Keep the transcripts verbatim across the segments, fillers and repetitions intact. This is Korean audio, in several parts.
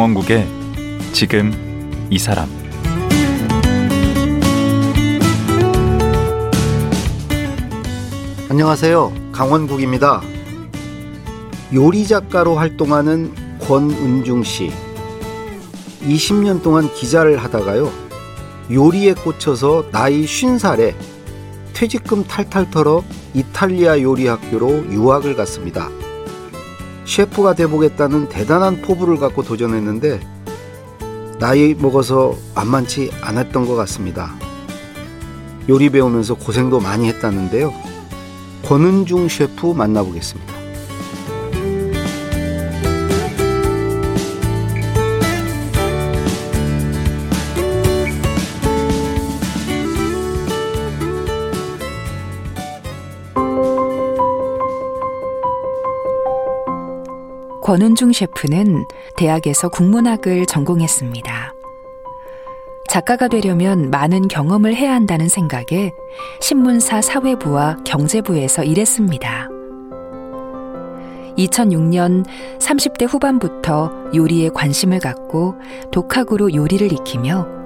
강원국의 지금 이 사람. 안녕하세요, 강원국입니다. 요리 작가로 활동하는 권은중 씨, 이십 년 동안 기자를 하다가요, 요리에 꽂혀서 나이 쉰 살에 퇴직금 탈탈 털어 이탈리아 요리학교로 유학을 갔습니다. 셰프가 돼보겠다는 대단한 포부를 갖고 도전했는데 나이 먹어서 만만치 않았던 것 같습니다. 요리 배우면서 고생도 많이 했다는데요. 권은중 셰프 만나보겠습니다. 권은중 셰프는 대학에서 국문학을 전공했습니다. 작가가 되려면 많은 경험을 해야 한다는 생각에 신문사 사회부와 경제부에서 일했습니다. 이천육 년 삼십 대 후반부터 요리에 관심을 갖고 독학으로 요리를 익히며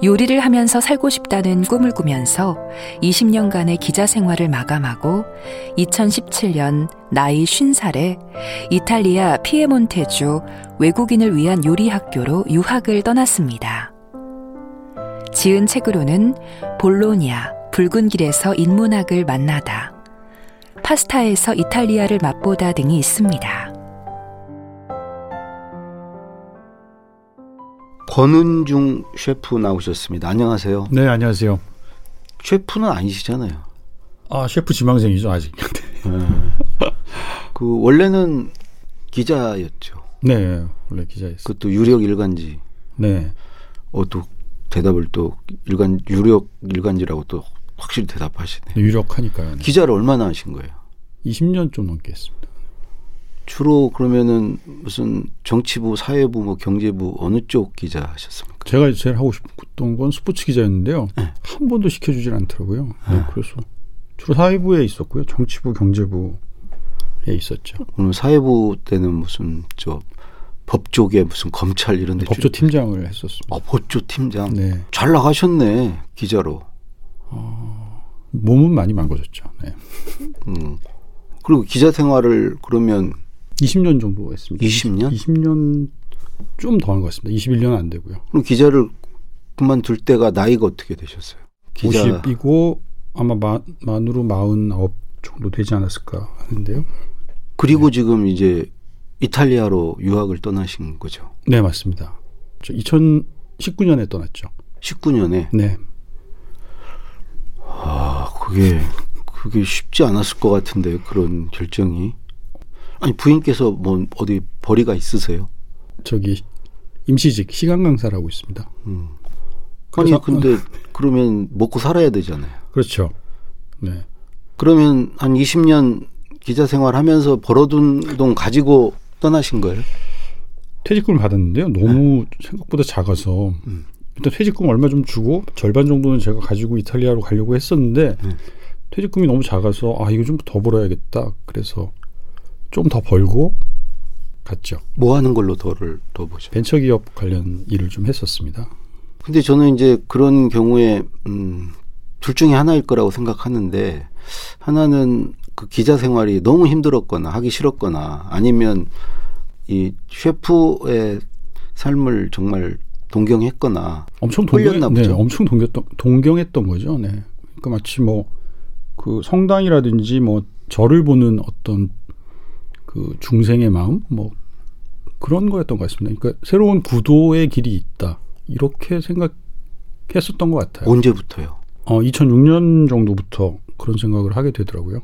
요리를 하면서 살고 싶다는 꿈을 꾸면서 이십 년간의 기자 생활을 마감하고 이천십칠 년 나이 쉰 살에 이탈리아 피에몬테주 외국인을 위한 요리 학교로 유학을 떠났습니다. 지은 책으로는 볼로냐, 붉은 길에서 인문학을 만나다, 파스타에서 이탈리아를 맛보다 등이 있습니다. 권은중 셰프 나오셨습니다. 안녕하세요. 네, 안녕하세요. 셰프는 아니시잖아요. 아, 셰프 지망생이죠, 아직. 네. 그 원래는 기자였죠. 네, 원래 기자였어요. 그것도 유력 일간지. 네. 어, 또 대답을 또 일간 유력 일간지라고 또 확실히 대답하시네. 유력하니까요. 네. 기자를 얼마나 하신 거예요? 이십 년 좀 넘게 했습니다. 주로 그러면은 무슨 정치부, 사회부, 뭐 경제부 어느 쪽 기자 하셨습니까? 제가 제일 하고 싶었던 건 스포츠 기자였는데요. 네. 한 번도 시켜주질 않더라고요. 네. 네, 그래서 주로 사회부에 있었고요. 정치부, 경제부에 있었죠. 그럼 사회부 때는 무슨 저 법조계 무슨 검찰 이런 데 법조팀장을 했었습니다. 어, 법조팀장. 네. 잘 나가셨네, 기자로. 어, 몸은 많이 망가졌죠. 네. 음. 그리고 기자 생활을 그러면 이십 년 정도 했습니다. 이십 년? 이십 년 좀 더 한 것 같습니다. 이십일 년 안 되고요. 그럼 기자를 그만둘 때가 나이가 어떻게 되셨어요? 기자. 오십이고 아마 마, 만으로 마흔아홉 정도 되지 않았을까 하는데요. 그리고 네. 지금 이제 이탈리아로 유학을 떠나신 거죠? 네, 맞습니다. 저 이천십구 년에 떠났죠. 십구 년에? 네. 아, 그게... 그게 쉽지 않았을 것 같은데, 그런 결정이. 아니, 부인께서 뭐 어디 벌이가 있으세요? 저기 임시직 시간 강사라고 있습니다. 음. 아니 근데 그러면 먹고 살아야 되잖아요. 그렇죠. 네. 그러면 한 이십 년 기자 생활하면서 벌어둔 돈 가지고 떠나신 거예요? 퇴직금을 받았는데요. 너무 네. 생각보다 작아서 음. 일단 퇴직금 얼마 좀 주고 절반 정도는 제가 가지고 이탈리아로 가려고 했었는데. 네. 퇴직금이 너무 작아서 아 이거 좀 더 벌어야겠다. 그래서 좀 더 벌고 갔죠. 뭐 하는 걸로 더를 더 보죠? 벤처기업 관련 일을 좀 했었습니다. 근데 저는 이제 그런 경우에 음, 둘 중에 하나일 거라고 생각하는데, 하나는 그 기자 생활이 너무 힘들었거나 하기 싫었거나, 아니면 이 셰프의 삶을 정말 동경했거나. 엄청 동경했나 보죠. 네, 엄청 동겼던, 동경했던 거죠. 네. 그러니까 마치 뭐 그 성당이라든지 뭐 절을 보는 어떤 그 중생의 마음 뭐 그런 거였던 것 같습니다. 그러니까 새로운 구도의 길이 있다, 이렇게 생각했었던 것 같아요. 언제부터요? 어, 이천육 년 정도부터 그런 생각을 하게 되더라고요.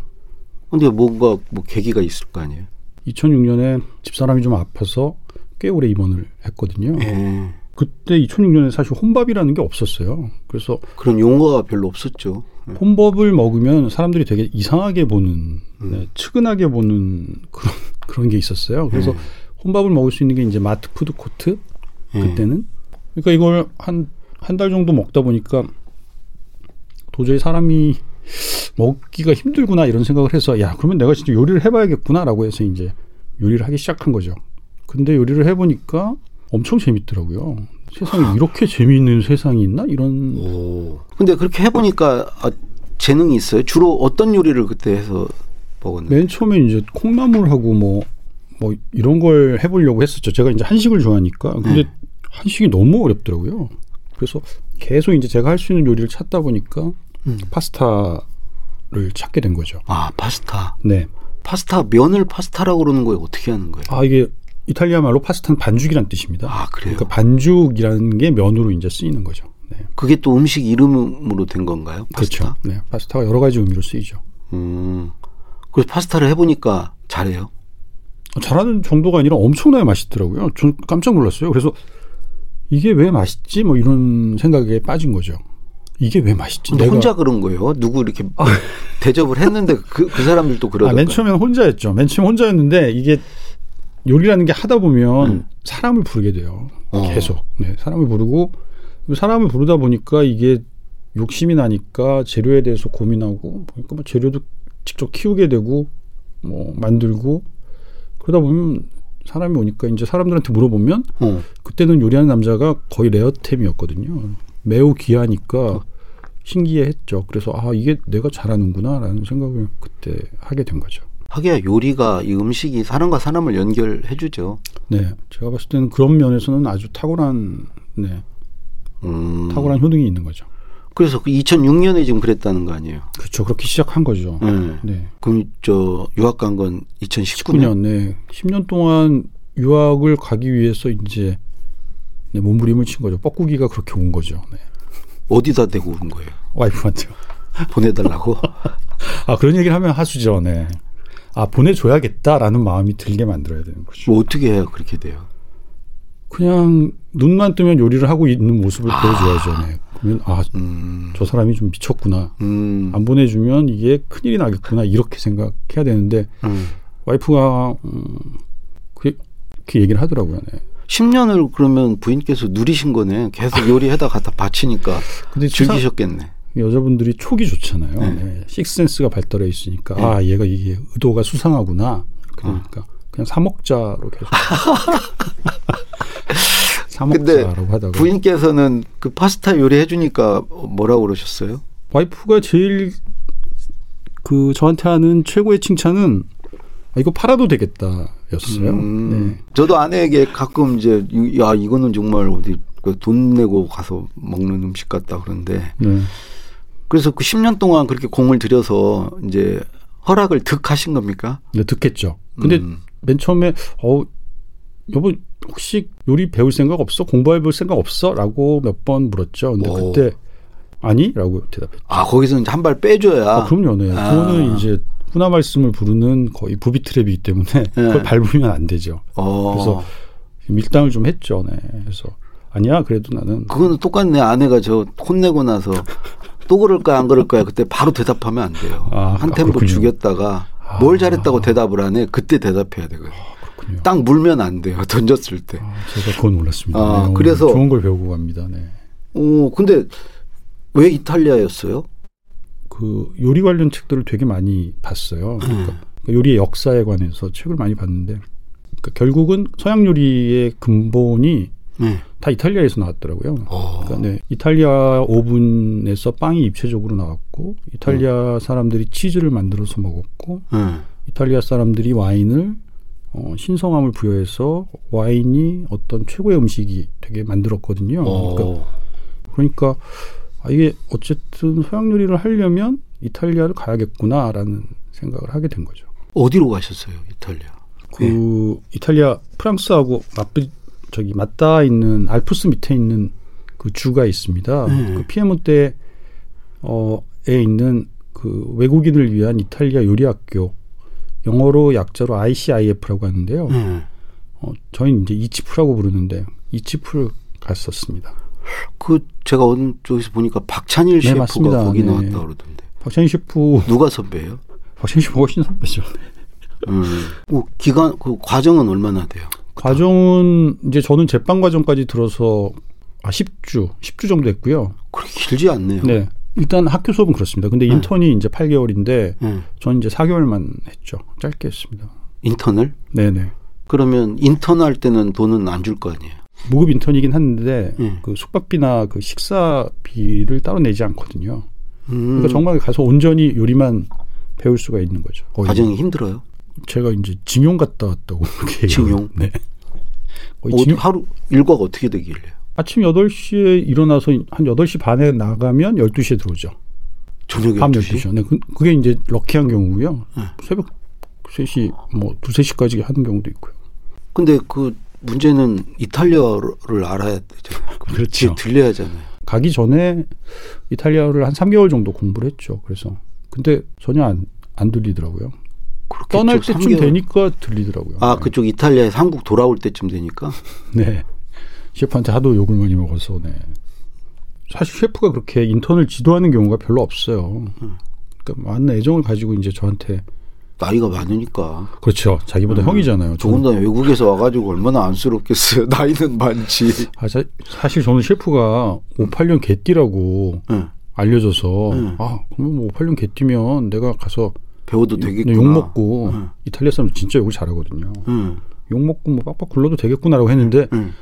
근데 뭔가 뭐 계기가 있을 거 아니에요? 이천육 년에 집사람이 좀 아파서 꽤 오래 입원을 했거든요. 에이. 그때 이천육 년에 사실 혼밥이라는 게 없었어요. 그래서 그런 용어가 별로 없었죠. 혼밥을 먹으면 사람들이 되게 이상하게 보는, 음. 네, 측은하게 보는 그런 그런 게 있었어요. 그래서 음. 혼밥을 먹을 수 있는 게 이제 마트 푸드 코트 그때는. 음. 그러니까 이걸 한 한 달 정도 먹다 보니까 도저히 사람이 먹기가 힘들구나 이런 생각을 해서, 야 그러면 내가 진짜 요리를 해봐야겠구나라고 해서 이제 요리를 하기 시작한 거죠. 근데 요리를 해보니까 엄청 재밌더라고요. 세상에 이렇게 재미있는 세상이 있나? 이런. 오. 근데 그렇게 해보니까 아, 재능이 있어요? 주로 어떤 요리를 그때 해서 먹었나요? 맨 처음에 이제 콩나물하고 뭐, 뭐 이런 걸 해보려고 했었죠. 제가 이제 한식을 좋아하니까. 근데 네. 한식이 너무 어렵더라고요. 그래서 계속 이제 제가 할 수 있는 요리를 찾다 보니까 음. 파스타를 찾게 된 거죠. 아, 파스타. 네. 파스타, 면을 파스타라고 그러는 거예요? 어떻게 하는 거예요? 아, 이게 이탈리아 말로 파스타는 반죽이란 뜻입니다. 아, 그래요? 그러니까 반죽이라는 게 면으로 이제 쓰이는 거죠. 네. 그게 또 음식 이름으로 된 건가요? 파스타? 그렇죠. 네. 파스타가 여러 가지 의미로 쓰이죠. 음. 그래서 파스타를 해보니까 잘해요? 잘하는 정도가 아니라 엄청나게 맛있더라고요. 전 깜짝 놀랐어요. 그래서 이게 왜 맛있지? 뭐 이런 생각에 빠진 거죠. 이게 왜 맛있지? 근데 내가... 혼자 그런 거예요? 누구 이렇게 아. 대접을 했는데 그, 그 사람들도 그러던가요? 아, 맨 처음에는 혼자였죠. 맨 처음 혼자였는데 이게 요리라는 게 하다 보면 음. 사람을 부르게 돼요. 어. 계속. 네, 사람을 부르고 사람을 부르다 보니까 이게 욕심이 나니까 재료에 대해서 고민하고 그러니까 뭐 재료도 직접 키우게 되고 뭐 만들고 그러다 보면 사람이 오니까 이제 사람들한테 물어보면 어. 그때는 요리하는 남자가 거의 레어템이었거든요. 매우 귀하니까 신기해했죠. 그래서 아 이게 내가 잘하는구나라는 생각을 그때 하게 된 거죠. 하기야 요리가 이 음식이 사람과 사람을 연결해 주죠. 네, 제가 봤을 때는 그런 면에서는 아주 탁월한 네 음. 탁월한 효능이 있는 거죠. 그래서 그 이천육 년에 지금 그랬다는 거 아니에요? 그렇죠. 그렇게 시작한 거죠. 네. 네. 그럼 저 유학 간 건 이천십구 년? 네. 십 년 동안 유학을 가기 위해서 이제 네, 몸부림을 친 거죠. 뻐꾸기가 그렇게 온 거죠. 네. 어디다 대고 온 거예요? 와이프한테요. 보내달라고? 아 그런 얘기를 하면 하수죠. 네. 아 보내줘야겠다라는 마음이 들게 만들어야 되는 거죠. 뭐 어떻게 해요? 그렇게 돼요? 그냥 눈만 뜨면 요리를 하고 있는 모습을 아. 보여줘야죠. 네. 그러면 아, 음. 저 사람이 좀 미쳤구나. 음. 안 보내주면 이게 큰일이 나겠구나. 이렇게 생각해야 되는데 음. 와이프가 음, 그렇게 얘기를 하더라고요. 네. 십 년을 그러면 부인께서 누리신 거네. 계속 요리하다 갖다 바치니까 근데 즐기셨겠네. 여자분들이 촉이 좋잖아요. 네. 네. 식스센스가 발달해 있으니까 네. 아 얘가 이게 의도가 수상하구나. 그러니까 아. 그냥 사먹자로 계속. 사먹자라고 하다가. 부인께서는 그 파스타 요리해 주니까 뭐라고 그러셨어요? 와이프가 제일 그 저한테 하는 최고의 칭찬은 아, 이거 팔아도 되겠다였어요. 음, 네. 저도 아내에게 가끔 이제 야 이거는 정말 어디 돈 내고 가서 먹는 음식 같다 그런데 네. 그래서 그 십 년 동안 그렇게 공을 들여서 이제 허락을 득하신 겁니까? 네, 득했죠. 근데 음. 맨 처음에 어 여보 혹시 요리 배울 생각 없어? 공부해볼 생각 없어? 라고 몇 번 물었죠. 근데 오. 그때 아니? 라고 대답했죠. 아 거기서 이제 한 발 빼줘야. 아, 그럼요. 네. 아. 그거는 이제 훈화 말씀을 부르는 거의 부비트랩이기 때문에 네. 그걸 밟으면 안 되죠. 오. 그래서 밀당을 좀 했죠. 네. 그래서 아니야 그래도 나는. 그거는 똑같네. 아내가 저 혼내고 나서 또 그럴까 안 그럴까요? 그때 바로 대답하면 안 돼요. 아, 한 템포 아, 죽였다가 아. 뭘 잘했다고 대답을 안 해. 그때 대답해야 되거든요. 아. 딱 물면 안 돼요. 던졌을 때. 아, 제가 그건 몰랐습니다. 아, 네, 그래서 좋은 걸 배우고 갑니다. 네. 오, 근데 왜 이탈리아였어요? 그 요리 관련 책들을 되게 많이 봤어요. 그러니까 요리의 역사에 관해서 책을 많이 봤는데 그러니까 결국은 서양 요리의 근본이 네. 다 이탈리아에서 나왔더라고요. 그러니까 네, 이탈리아 오븐에서 빵이 입체적으로 나왔고 이탈리아 음. 사람들이 치즈를 만들어서 먹었고 음. 이탈리아 사람들이 와인을 어, 신성함을 부여해서 와인이 어떤 최고의 음식이 되게 만들었거든요. 그러니까, 그러니까 아, 이게 어쨌든 서양 요리를 하려면 이탈리아를 가야겠구나라는 생각을 하게 된 거죠. 어디로 가셨어요, 이탈리아? 그 네. 이탈리아 프랑스하고 맞 저기 맞닿아 있는 알프스 밑에 있는 그 주가 있습니다. 네. 그 피에몬테에 어, 있는 그 외국인을 위한 이탈리아 요리학교. 영어로 약자로 아이씨아이에프라고 하는데요. 음. 어, 저희는 이제 이치프라고 부르는데 이치프를 갔었습니다. 그 제가 어느 쪽에서 보니까 박찬일 네, 셰프가 맞습니다. 거기 네. 나왔다 그러던데. 박찬일 셰프 누가 선배예요? 박찬일 셰프 훨씬 선배죠. 음. 그 기간 그 과정은 얼마나 돼요? 과정은 이제 저는 제빵 과정까지 들어서 아, 십 주, 십 주 정도 했고요. 그렇게 길지 않네요. 네. 일단 학교 수업은 그렇습니다. 근데 인턴이 응. 이제 팔 개월인데 응. 저는 이제 사 개월만 했죠. 짧게 했습니다. 인턴을? 네네. 그러면 인턴 할 때는 돈은 안 줄 거 아니에요? 무급 인턴이긴 한데 음. 그 숙박비나 그 식사비를 따로 내지 않거든요. 음. 그러니까 정말 가서 온전히 요리만 배울 수가 있는 거죠. 과정이 힘들어요? 제가 이제 징용 갔다 왔다고. 징용? 네. 거의 어, 징용. 하루 일과가 어떻게 되길래요? 아침 여덟 시에 일어나서 한 여덟 시 반에 나가면 열두 시에 들어오죠. 저녁에 밤 열두 시? 열두 시요. 네, 그, 그게 이제 럭키한 경우고요. 네. 새벽 세 시, 뭐 두, 세 시까지 하는 경우도 있고요. 근데 그 문제는 이탈리아를 알아야 되잖아요. 그렇죠. 들려야 하잖아요. 가기 전에 이탈리아를 한 삼 개월 정도 공부를 했죠. 그래서. 근데 전혀 안, 안 들리더라고요. 그렇겠죠. 떠날 때쯤 삼 개월. 되니까 들리더라고요. 아, 네. 그쪽 이탈리아에서 한국 돌아올 때쯤 되니까? 네. 셰프한테 하도 욕을 많이 먹어서. 네. 사실 셰프가 그렇게 인턴을 지도하는 경우가 별로 없어요. 그러니까 많은 애정을 가지고 이제 저한테. 나이가 많으니까. 그렇죠. 자기보다 음. 형이잖아요. 더군다나 외국에서 와가지고 얼마나 안쓰럽겠어요. 나이는 많지. 아, 자, 사실 저는 셰프가 오십팔 년 개띠라고 음. 알려져서 음. 아 그럼 뭐 오십팔 년 개띠면 내가 가서 배워도 되겠구나. 욕먹고 음. 이탈리아 사람들 진짜 욕을 잘하거든요. 음. 욕먹고 뭐 빡빡 굴러도 되겠구나라고 했는데 음.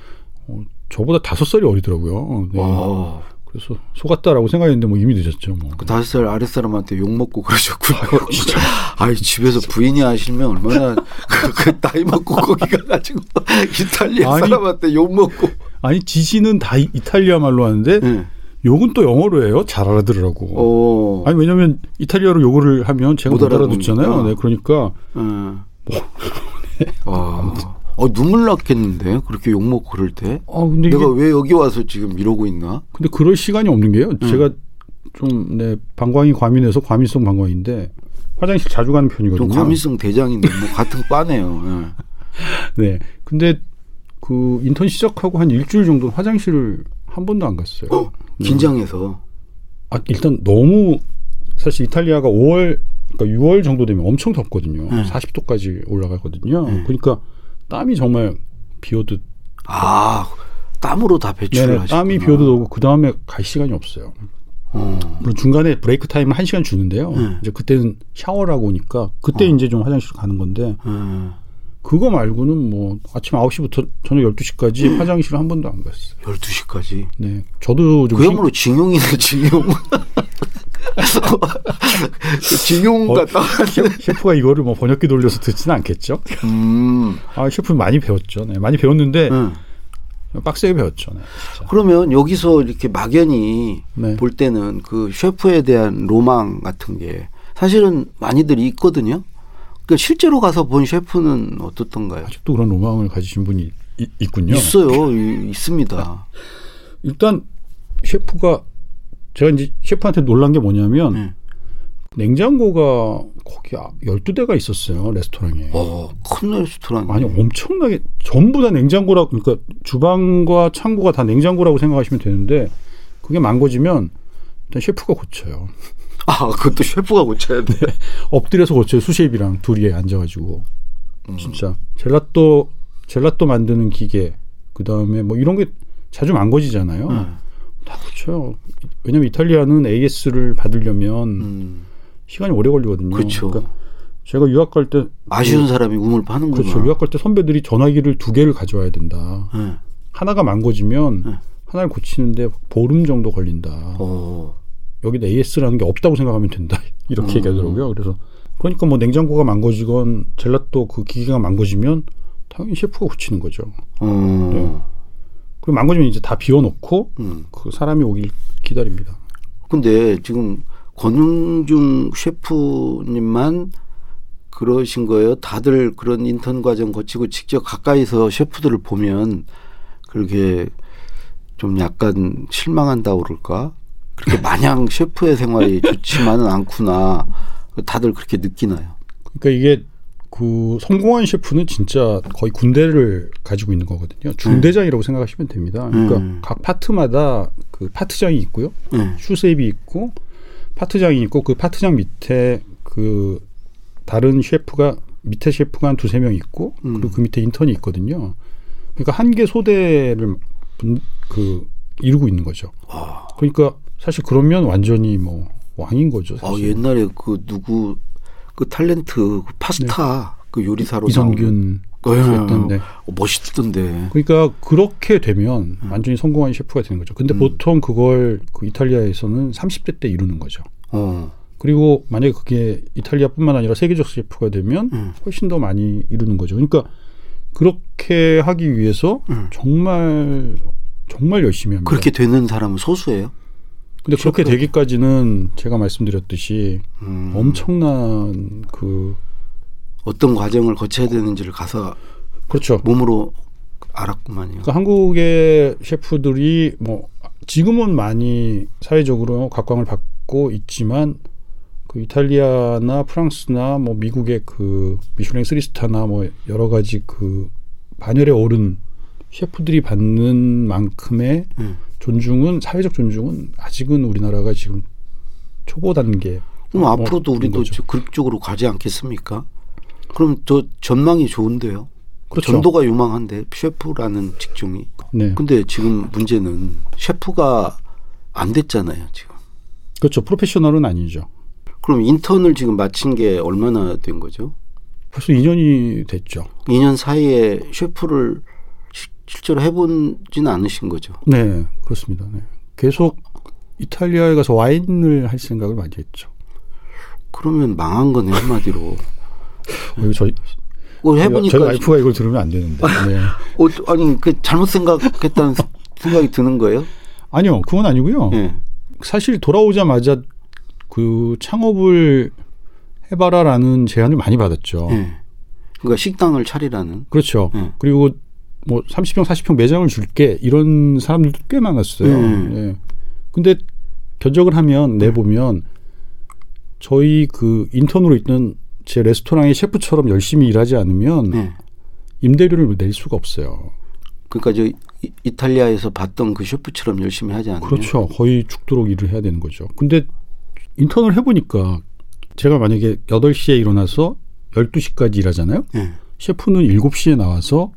어, 저보다 다섯 살이 어리더라고요. 네. 와. 그래서 속았다라고 생각했는데 뭐 이미 늦었죠. 뭐. 그 다섯 살 아랫사람한테 욕먹고 그러셨구나. 아유, 진짜. 아이, 집에서 부인이 하시면 얼마나 그, 그 나이 먹고 거기 가가지고 이탈리아 아니, 사람한테 욕먹고. 아니 지시는 다 이탈리아 말로 하는데 응. 욕은 또 영어로 해요. 잘 알아들으라고. 오. 아니 왜냐면 이탈리아로 욕을 하면 제가 못, 못 알아듣잖아요. 네, 그러니까. 응. 뭐. 네. 아. 어, 눈물 났겠는데 그렇게 욕먹고 그럴 때. 아, 근데 내가 왜 여기 와서 지금 이러고 있나. 근데 그럴 시간이 없는 게요. 음. 제가 좀 네, 방광이 과민해서 과민성 방광인데 화장실 자주 가는 편이거든요. 좀 과민성 대장인데 뭐 같은 과네요. 네. 네. 근데 그 인턴 시작하고 한 일주일 정도 화장실을 한 번도 안 갔어요. 어? 긴장해서. 아, 일단 너무 사실 이탈리아가 오월 그러니까 유월 정도 되면 엄청 덥거든요. 음. 사십 도까지 올라가거든요. 음. 그러니까 땀이 정말 비오듯. 아, 땀으로 다 배출을 하시구나. 땀이 비오듯 오고 그다음에 갈 시간이 없어요. 어. 물론 중간에 브레이크 타임을 한 시간 주는데요. 네. 이제 그때는 샤워를 하고 오니까 그때 어. 이제 좀 화장실 가는 건데 음. 그거 말고는 뭐 아침 아홉 시부터 저녁 열두 시까지 음. 화장실을 한 번도 안 갔어요. 열두 시까지? 네. 저도 좀. 그야말로 신... 징용이네, 징용. 징용 같다. 어, 셰프가 이거를 뭐 번역기 돌려서 듣지는 않겠죠? 음. 아, 셰프 많이 배웠죠. 네, 많이 배웠는데 음. 빡세게 배웠죠. 네, 그러면 여기서 이렇게 막연히 네. 볼 때는 그 셰프에 대한 로망 같은 게 사실은 많이들 있거든요. 그러니까 실제로 가서 본 셰프는 어떻던가요? 아직도 그런 로망을 가지신 분이 이, 있군요. 있어요. 있습니다. 일단 셰프가 제가 이제 셰프한테 놀란 게 뭐냐면 네. 냉장고가 거기 열두 대가 있었어요. 레스토랑에. 어, 큰 레스토랑. 아니 엄청나게 전부 다 냉장고라고. 그러니까 주방과 창고가 다 냉장고라고 생각하시면 되는데 그게 망가지면 일단 셰프가 고쳐요. 아 그것도 셰프가 고쳐야 돼. 네. 엎드려서 고쳐요. 수셰프랑 둘이 앉아가지고. 음. 진짜 젤라또 젤라또 만드는 기계 그다음에 뭐 이런 게 자주 망가지잖아요. 음. 다 고쳐요. 왜냐면 이탈리아는 에이에스를 받으려면 음. 시간이 오래 걸리거든요. 그렇죠. 그러니까 제가 유학 갈 때 아쉬운 그, 사람이 우물 파는구나. 그렇죠. 유학 갈 때 선배들이 전화기를 두 개를 가져와야 된다. 네. 하나가 망가지면 네. 하나를 고치는데 보름 정도 걸린다. 오. 여기는 에이에스라는 게 없다고 생각하면 된다. 이렇게 오. 얘기하더라고요. 그래서 그러니까 뭐 냉장고가 망가지건 젤라또 그 기계가 망가지면 당연히 셰프가 고치는 거죠. 그리고 망가지면 이제 다 비워놓고 음. 그 사람이 오길 기다립니다. 근데 지금 권은중 셰프님만 그러신 거예요? 다들 그런 인턴 과정 거치고 직접 가까이서 셰프들을 보면 그렇게 좀 약간 실망한다고 그럴까? 그렇게 마냥 셰프의 생활이 좋지만은 않구나. 다들 그렇게 느끼나요? 그러니까 이게 그 성공한 셰프는 진짜 거의 군대를 가지고 있는 거거든요. 중대장이라고 네. 생각하시면 됩니다. 그러니까 음. 각 파트마다 그 파트장이 있고요. 음. 슈셉이 있고 파트장이 있고 그 파트장 밑에 그 다른 셰프가 밑에 셰프가 한 두세 명 있고 음. 그리고 그 밑에 인턴이 있거든요. 그러니까 한 개 소대를 분, 그 이루고 있는 거죠. 와. 그러니까 사실 그러면 완전히 뭐 왕인 거죠. 아, 옛날에 그 누구 그 탤런트 그 파스타 네. 그 요리사로 이선균 그랬던데. 어, 멋있던데. 그러니까 그렇게 되면 완전히 성공한 셰프가 되는 거죠. 근데 음. 보통 그걸 그 이탈리아에서는 삼십 대 때 이루는 거죠. 어. 그리고 만약에 그게 이탈리아뿐만 아니라 세계적 셰프가 되면 음. 훨씬 더 많이 이루는 거죠. 그러니까 그렇게 하기 위해서 음. 정말 정말 열심히 합니다. 그렇게 되는 사람은 소수예요? 근데 그렇게 되기까지는 제가 말씀드렸듯이 음. 엄청난 그 어떤 과정을 거쳐야 되는지를 가서 그렇죠. 몸으로 알았구만요. 그러니까 한국의 셰프들이 뭐 지금은 많이 사회적으로 각광을 받고 있지만 그 이탈리아나 프랑스나 뭐 미국의 그 미슐랭 쓰리스타나 뭐 여러 가지 그 반열의 오른 셰프들이 받는 만큼의 음. 존중은 사회적 존중은 아직은 우리나라가 지금 초보 단계. 그럼 뭐 앞으로도 우리도 그쪽으로 가지 않겠습니까? 그럼 저 전망이 좋은데요. 그렇죠. 전도가 유망한데 셰프라는 직종이. 네. 근데 지금 문제는 셰프가 안 됐잖아요 지금. 그렇죠. 프로페셔널은 아니죠. 그럼 인턴을 지금 마친 게 얼마나 된 거죠? 벌써 이 년이 됐죠. 이 년 사이에 셰프를 실제로 해본지는 않으신 거죠? 네, 그렇습니다. 네. 계속 이탈리아에 가서 와인을 할 생각을 많이 했죠. 그러면 망한 거네 한마디로. 어, 저희, 어, 해보니까 저희 와이프가 이걸 들으면 안 되는데. 네. 어, 아니 그 잘못 생각했다는 생각이 드는 거예요? 아니요, 그건 아니고요. 네. 사실 돌아오자마자 그 창업을 해봐라라는 제안을 많이 받았죠. 네. 그러니까 식당을 차리라는. 그렇죠. 네. 그리고 뭐 삼십 평, 사십 평 매장을 줄게 이런 사람들도 꽤 많았어요. 그런데 네. 네. 견적을 하면 내보면 저희 그 인턴으로 있던 제 레스토랑의 셰프처럼 열심히 일하지 않으면 네. 임대료를 낼 수가 없어요. 그러니까 저 이, 이탈리아에서 봤던 그 셰프처럼 열심히 하지 않으면. 그렇죠. 거의 죽도록 일을 해야 되는 거죠. 근데 인턴을 해보니까 제가 만약에 여덟 시에 일어나서 열두 시까지 일하잖아요. 네. 셰프는 일곱 시에 나와서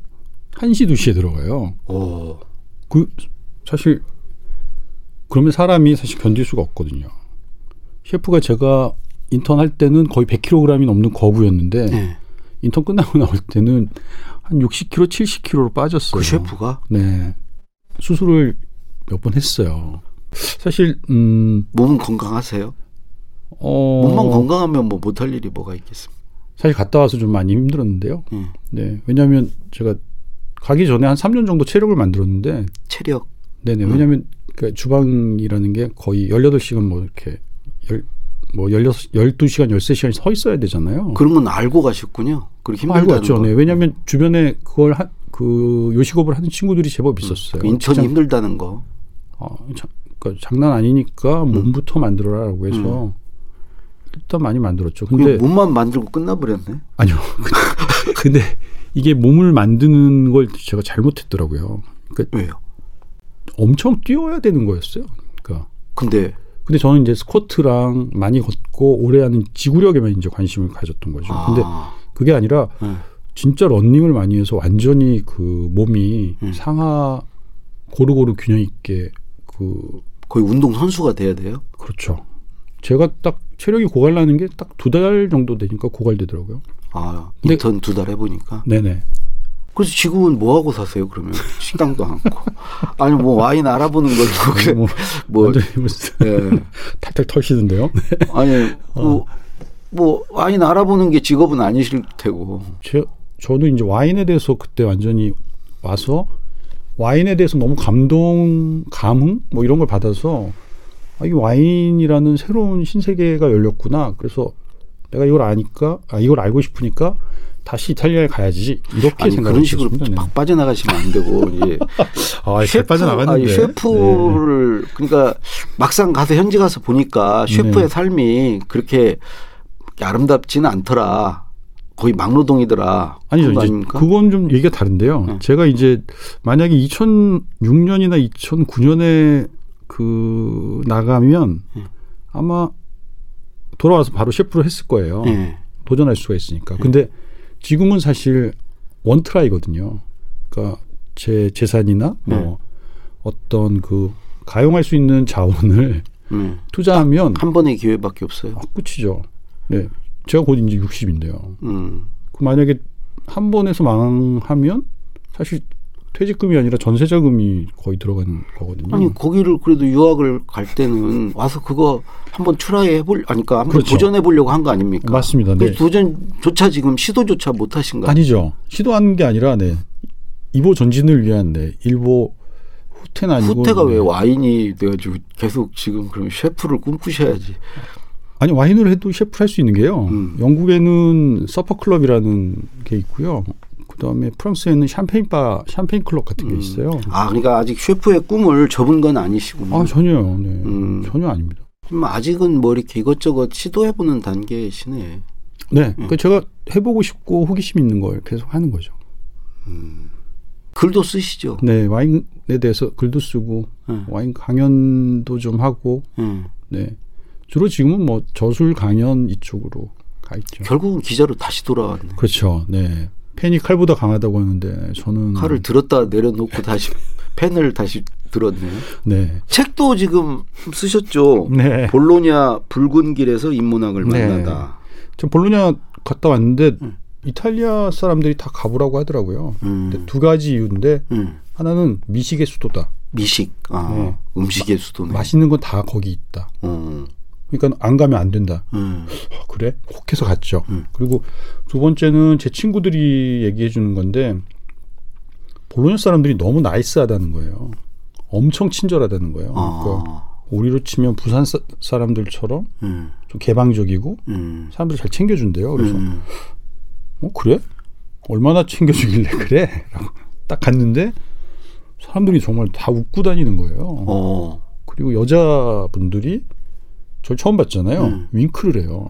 한 시, 두 시에 들어가요. 오. 그 사실 그러면 사람이 사실 견딜 수가 없거든요. 셰프가 제가 인턴할 때는 거의 백 킬로그램이 넘는 거부였는데 네. 인턴 끝나고 나올 때는 한 육십 킬로그램, 칠십 킬로그램로 빠졌어요. 그 셰프가? 네. 수술을 몇 번 했어요. 사실 음, 몸은 건강하세요? 어, 몸만 건강하면 뭐 못할 일이 뭐가 있겠습니까? 사실 갔다 와서 좀 많이 힘들었는데요. 음. 네. 왜냐하면 제가 가기 전에 한 삼 년 정도 체력을 만들었는데 체력? 네네. 음. 왜냐하면 그러니까 주방이라는 게 거의 열여덟 시간 뭐 이렇게 열, 뭐 열두 시간, 열세 시간 서 있어야 되잖아요. 그런 건 알고 가셨군요. 그렇게 힘들다는 거. 알고 갔죠. 네. 왜냐하면 주변에 그걸 하, 그 요식업을 하는 친구들이 제법 있었어요. 음. 인천이 그냥, 힘들다는 거. 어, 자, 그러니까 장난 아니니까 음. 몸부터 만들어라라고 해서 음. 일단 많이 만들었죠. 근데 몸만 만들고 끝나버렸네. 아니요. 근데 이게 몸을 만드는 걸 제가 잘못했더라고요. 그러니까 왜요? 엄청 뛰어야 되는 거였어요. 그러니까. 근데 근데 저는 이제 스쿼트랑 많이 걷고 오래 하는 지구력에만 이제 관심을 가졌던 거죠. 아. 근데 그게 아니라 네. 진짜 러닝을 많이 해서 완전히 그 몸이 음. 상하 고루고루 균형 있게 그 거의 운동 선수가 돼야 돼요? 그렇죠. 제가 딱 체력이 고갈나는 게 딱 두 달 정도 되니까 고갈되더라고요. 아, 인턴 두 달 해보니까. 네네. 그래서 지금은 뭐 하고 사세요? 그러면 식당도 않고 아니 뭐 와인 알아보는 걸로 뭐, 뭐 완전히 무슨 예. 탈탈 털시는데요? 아니 뭐, 어. 뭐 와인 알아보는 게 직업은 아니실 테고. 제 저는 이제 와인에 대해서 그때 완전히 와서 와인에 대해서 너무 감동, 감흥 뭐 이런 걸 받아서 아, 이 와인이라는 새로운 신세계가 열렸구나. 그래서 내가 이걸 아니까, 아, 이걸 알고 싶으니까 다시 이탈리아에 가야지. 이렇게 아니, 생각을 그런 식으로 네. 막 빠져나가시면 안 되고. 이제 아, 셰프, 잘 빠져나갔는데. 아니, 셰프를 네. 그러니까 막상 가서 현지 가서 보니까 셰프의 네. 삶이 그렇게 아름답지는 않더라. 거의 막노동이더라. 아니죠. 이제 그건 좀 얘기가 다른데요. 네. 제가 이제 만약에 이천육 년이나 이천구 년에 그 나가면 네. 아마 돌아와서 바로 셰프를 했을 거예요. 네. 도전할 수가 있으니까. 네. 근데 지금은 사실 원 트라이거든요. 그러니까 제 재산이나 네. 뭐 어떤 그 가용할 수 있는 자원을 네. 투자하면 한 번의 기회밖에 없어요. 아, 끝이죠. 네, 제가 곧 이제 육십인데요. 음. 그 만약에 한 번에서 망하면 사실 퇴직금이 아니라 전세자금이 거의 들어가는 거거든요. 아니 거기를 그래도 유학을 갈 때는 와서 그거 한번 트라이 해볼 아니까 한번 그렇죠. 도전해 보려고 한 거 아닙니까? 맞습니다. 네. 도전조차 지금 시도조차 못 하신 거 아니죠? 시도한 게 아니라 네 이보 전진을 위한 네 일보 후퇴는 아니고 후퇴가 네. 왜 와인이 돼가지고 계속 지금 그럼 셰프를 꿈꾸셔야지. 아니 와인을 해도 셰프를 할 수 있는 게요. 음. 영국에는 서퍼클럽이라는 게 있고요. 그다음에 프랑스에는 샴페인 바, 샴페인 클럽 같은 게 음. 있어요. 아, 그러니까 아직 셰프의 꿈을 접은 건 아니시군요. 아, 전혀요. 네. 음. 전혀 아닙니다. 좀 아직은 뭐 이렇게 이것저것 시도해보는 단계시네. 네. 음. 그러니까 제가 해보고 싶고 호기심 있는 걸 계속 하는 거죠. 음. 글도 쓰시죠? 네. 와인에 대해서 글도 쓰고 음. 와인 강연도 좀 하고 음. 네. 주로 지금은 뭐 저술 강연 이쪽으로 가 있죠. 결국은 기자로 다시 돌아왔네. 그렇죠. 네. 펜이 칼보다 강하다고 하는데 저는 칼을 들었다 내려놓고 다시 펜을 다시 들었네요. 네. 책도 지금 쓰셨죠. 네. 볼로냐 붉은 길에서 인문학을 네. 만나다. 저 볼로냐 갔다 왔는데 음. 이탈리아 사람들이 다 가보라고 하더라고요. 음. 근데 두 가지 이유인데 음. 하나는 미식의 수도다. 미식. 아, 네. 음식의 수도네. 맛있는 건 다 거기 있다. 음. 그러니까 안 가면 안 된다. 음. 어, 그래? 혹 해서 갔죠. 음. 그리고 두 번째는 제 친구들이 얘기해 주는 건데 볼로냐 사람들이 너무 나이스하다는 거예요. 엄청 친절하다는 거예요. 아. 그러니까 우리로 치면 부산 사, 사람들처럼 음. 좀 개방적이고 음. 사람들 잘 챙겨준대요. 그래서 음. 어 그래? 얼마나 챙겨주길래 그래? 라고 딱 갔는데 사람들이 정말 다 웃고 다니는 거예요. 어. 그리고 여자분들이 저 처음 봤잖아요. 음. 윙크를 해요.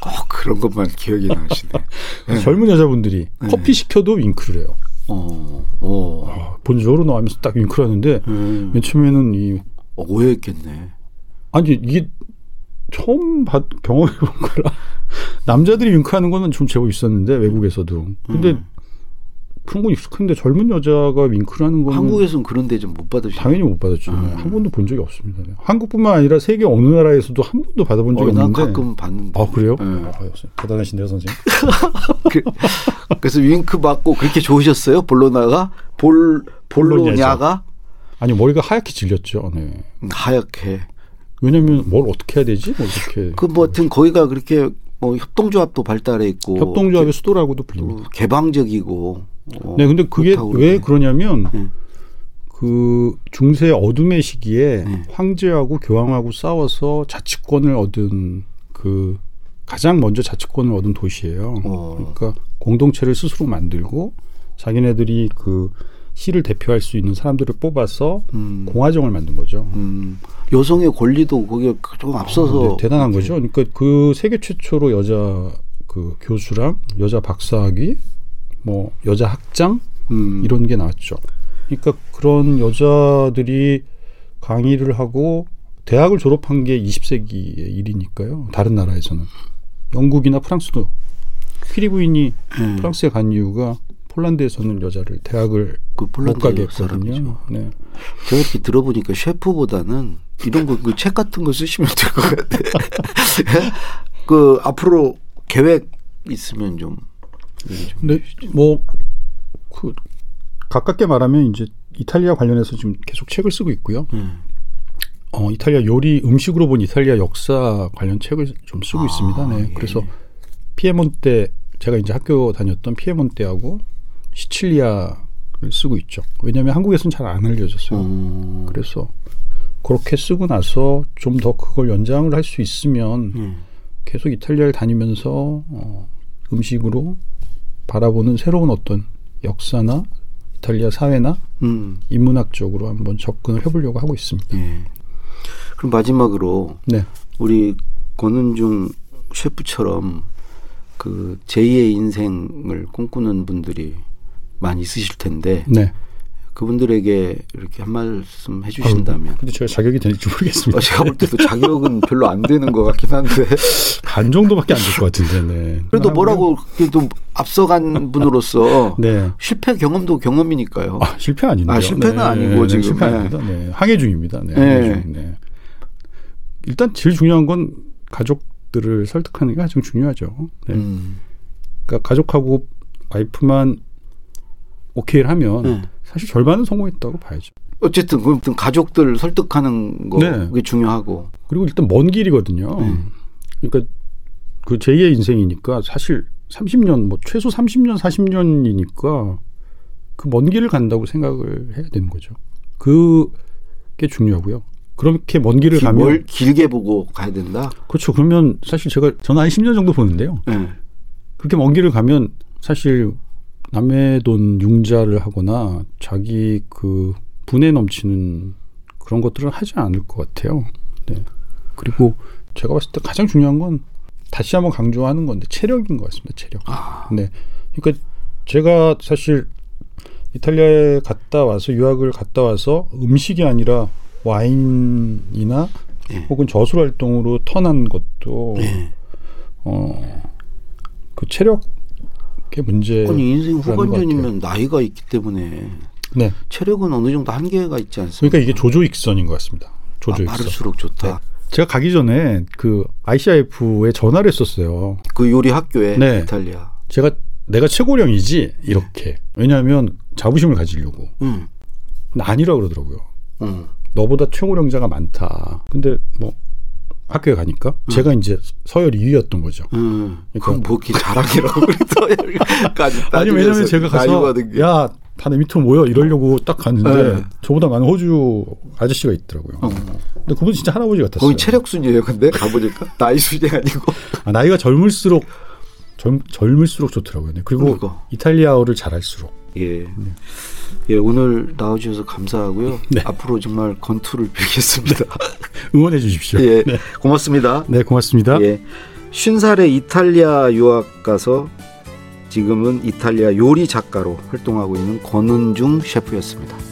꼭 그런 것만 기억이 나시네. 네. 젊은 여자분들이 네. 커피 시켜도 윙크를 해요. 어, 어. 아, 본조르노 하면서 딱 윙크를 하는데 음. 맨 처음에는 이 어, 오해했겠네. 아니 이게 처음 봤, 경험해본 거라 남자들이 윙크하는 거는 좀 제법 있었는데 외국에서도. 근데 음. 그런 건 익숙한데 젊은 여자가 윙크를 하는 거는 한국에서는 그런 데 좀 못 받으시죠? 당연히 못 받았죠. 아, 네. 한 번도 본 적이 없습니다. 네. 한국뿐만 아니라 세계 어느 나라에서도 한 번도 받아본 적이 어, 없는데 난 가끔 봤는데. 아 그래요? 네. 아, 대단하신데요 선생님. 그래서 윙크 받고 그렇게 좋으셨어요? 볼로냐가? 볼, 볼로냐가? 아니 머리가 하얗게 질렸죠. 네. 하얗게. 왜냐면 뭘 어떻게 해야 되지? 뭐 어떻게. 그 뭐 하여튼 거기가 그렇게 뭐 협동조합도 발달해 있고 협동조합의 수도라고도 불립니다. 개방적이고 어, 네, 근데 그게 왜 그러냐면 네. 그 중세 어둠의 시기에 네. 황제하고 교황하고 싸워서 자치권을 얻은 그 가장 먼저 자치권을 얻은 도시예요. 어. 그러니까 공동체를 스스로 만들고 자기네들이 그 시를 대표할 수 있는 사람들을 뽑아서 음. 공화정을 만든 거죠. 음. 여성의 권리도 거기에 조금 앞서서 어, 네, 대단한 네. 거죠. 그러니까 그 세계 최초로 여자 그 교수랑 여자 박사학위 뭐 여자 학장 음. 이런 게 나왔죠. 그러니까 그런 여자들이 강의를 하고 대학을 졸업한 게 이십 세기의 일이니까요. 다른 나라에서는 영국이나 프랑스도 퀴리 부인이 음. 프랑스에 간 이유가 폴란드에서는 여자를 대학을 그 못 가게 했거든요. 네. 제가 이렇게 들어보니까 셰프보다는 이런 거 그 책 같은 거 쓰시면 될 것 같아요. 그 앞으로 계획 있으면 좀. 근데 뭐 그 가깝게 말하면 이제 이탈리아 관련해서 지금 계속 책을 쓰고 있고요. 음. 어 이탈리아 요리 음식으로 본 이탈리아 역사 관련 책을 좀 쓰고 아, 있습니다. 네. 예. 그래서 피에몬테 제가 이제 학교 다녔던 피에몬테하고 시칠리아를 쓰고 있죠. 왜냐하면 한국에서는 잘 안 알려졌어요. 음. 그래서 그렇게 쓰고 나서 좀 더 그걸 연장을 할 수 있으면 음. 계속 이탈리아를 다니면서 어, 음식으로 바라보는 새로운 어떤 역사나 이탈리아 사회나 음. 인문학적으로 한번 접근을 해보려고 하고 있습니다. 네. 그럼 마지막으로 네. 우리 권은중 셰프처럼 그 제이의 인생을 꿈꾸는 분들이 많이 있으실 텐데 네. 그분들에게 이렇게 한 말씀 해주신다면. 아, 근데 제가 자격이 되는지 모르겠습니다. 어, 제가 볼 때도 자격은 별로 안 되는 것 같긴 한데. 반 정도밖에 안 될 것 같은데. 네. 그래도 아, 뭐라고 좀 앞서간 분으로서 네. 실패 경험도 경험이니까요. 아, 실패 아닌데요. 아, 실패는 네. 아니고 네. 지금. 실패 아닙니다. 네. 항해 중입니다. 네. 네. 항해 중. 네. 일단 제일 중요한 건 가족들을 설득하는 게 가장 중요하죠. 네. 음. 그러니까 가족하고 와이프만 오케이를 하면 네. 사실 절반은 성공했다고 봐야죠. 어쨌든 그럼 가족들 설득하는 거 네. 그게 중요하고. 그리고 일단 먼 길이거든요. 네. 그러니까 그 제이의 인생이니까 사실 삼십 년 뭐 최소 삼십 년 사십 년이니까 그 먼 길을 간다고 생각을 해야 되는 거죠. 그게 중요하고요. 그렇게 먼 길을 기, 가면. 뭘 길게 보고 가야 된다? 그렇죠. 그러면 사실 제가 저는 한 십 년 정도 보는데요. 네. 그렇게 먼 길을 가면 사실 남의 돈 융자를 하거나 자기 그 분에 넘치는 그런 것들을 하지 않을 것 같아요. 네. 그리고 제가 봤을 때 가장 중요한 건 다시 한번 강조하는 건데 체력인 것 같습니다. 체력. 아. 네. 그러니까 제가 사실 이탈리아에 갔다 와서 유학을 갔다 와서 음식이 아니라 와인이나 네. 혹은 저술 활동으로 턴한 것도 네. 어, 그 체력의 문제. 아니 인생 후반전이면 나이가 있기 때문에 네. 체력은 어느 정도 한계가 있지 않습니까? 그러니까 이게 조조익선인 것 같습니다. 조조익선. 아, 빠를수록 좋다. 네. 제가 가기 전에 그 아이씨아이에프에 전화를 했었어요. 그 요리 학교에 네. 이탈리아. 제가 내가 최고령이지 이렇게. 왜냐하면 자부심을 가지려고. 음. 근데 아니라 그러더라고요. 음. 너보다 최고령자가 많다. 근데 뭐 학교에 가니까 음. 제가 이제 서열 이 위였던 거죠. 음. 그럼 뭐 이렇게 자랑이라고 서열까지 따지면서. 아니 왜냐하면 제가 가서 야 다 내 밑으로 모여 이러려고 딱 갔는데 네. 저보다 많은 호주 아저씨가 있더라고요. 어. 근데 그분 진짜 할아버지 같았어요. 거의 체력 순이에요. 근데 가보니까 나이 순이 아니고 아, 나이가 젊을수록 젊, 젊을수록 좋더라고요. 그리고 그러니까. 이탈리아어를 잘할수록. 예. 네. 예, 오늘 나와주셔서 감사하고요. 네. 앞으로 정말 건투를 빌겠습니다. 응원해 주십시오. 예, 네. 고맙습니다. 네, 고맙습니다. 예, 쉰 살에 이탈리아 유학 가서 지금은 이탈리아 요리 작가로 활동하고 있는 권은중 셰프였습니다.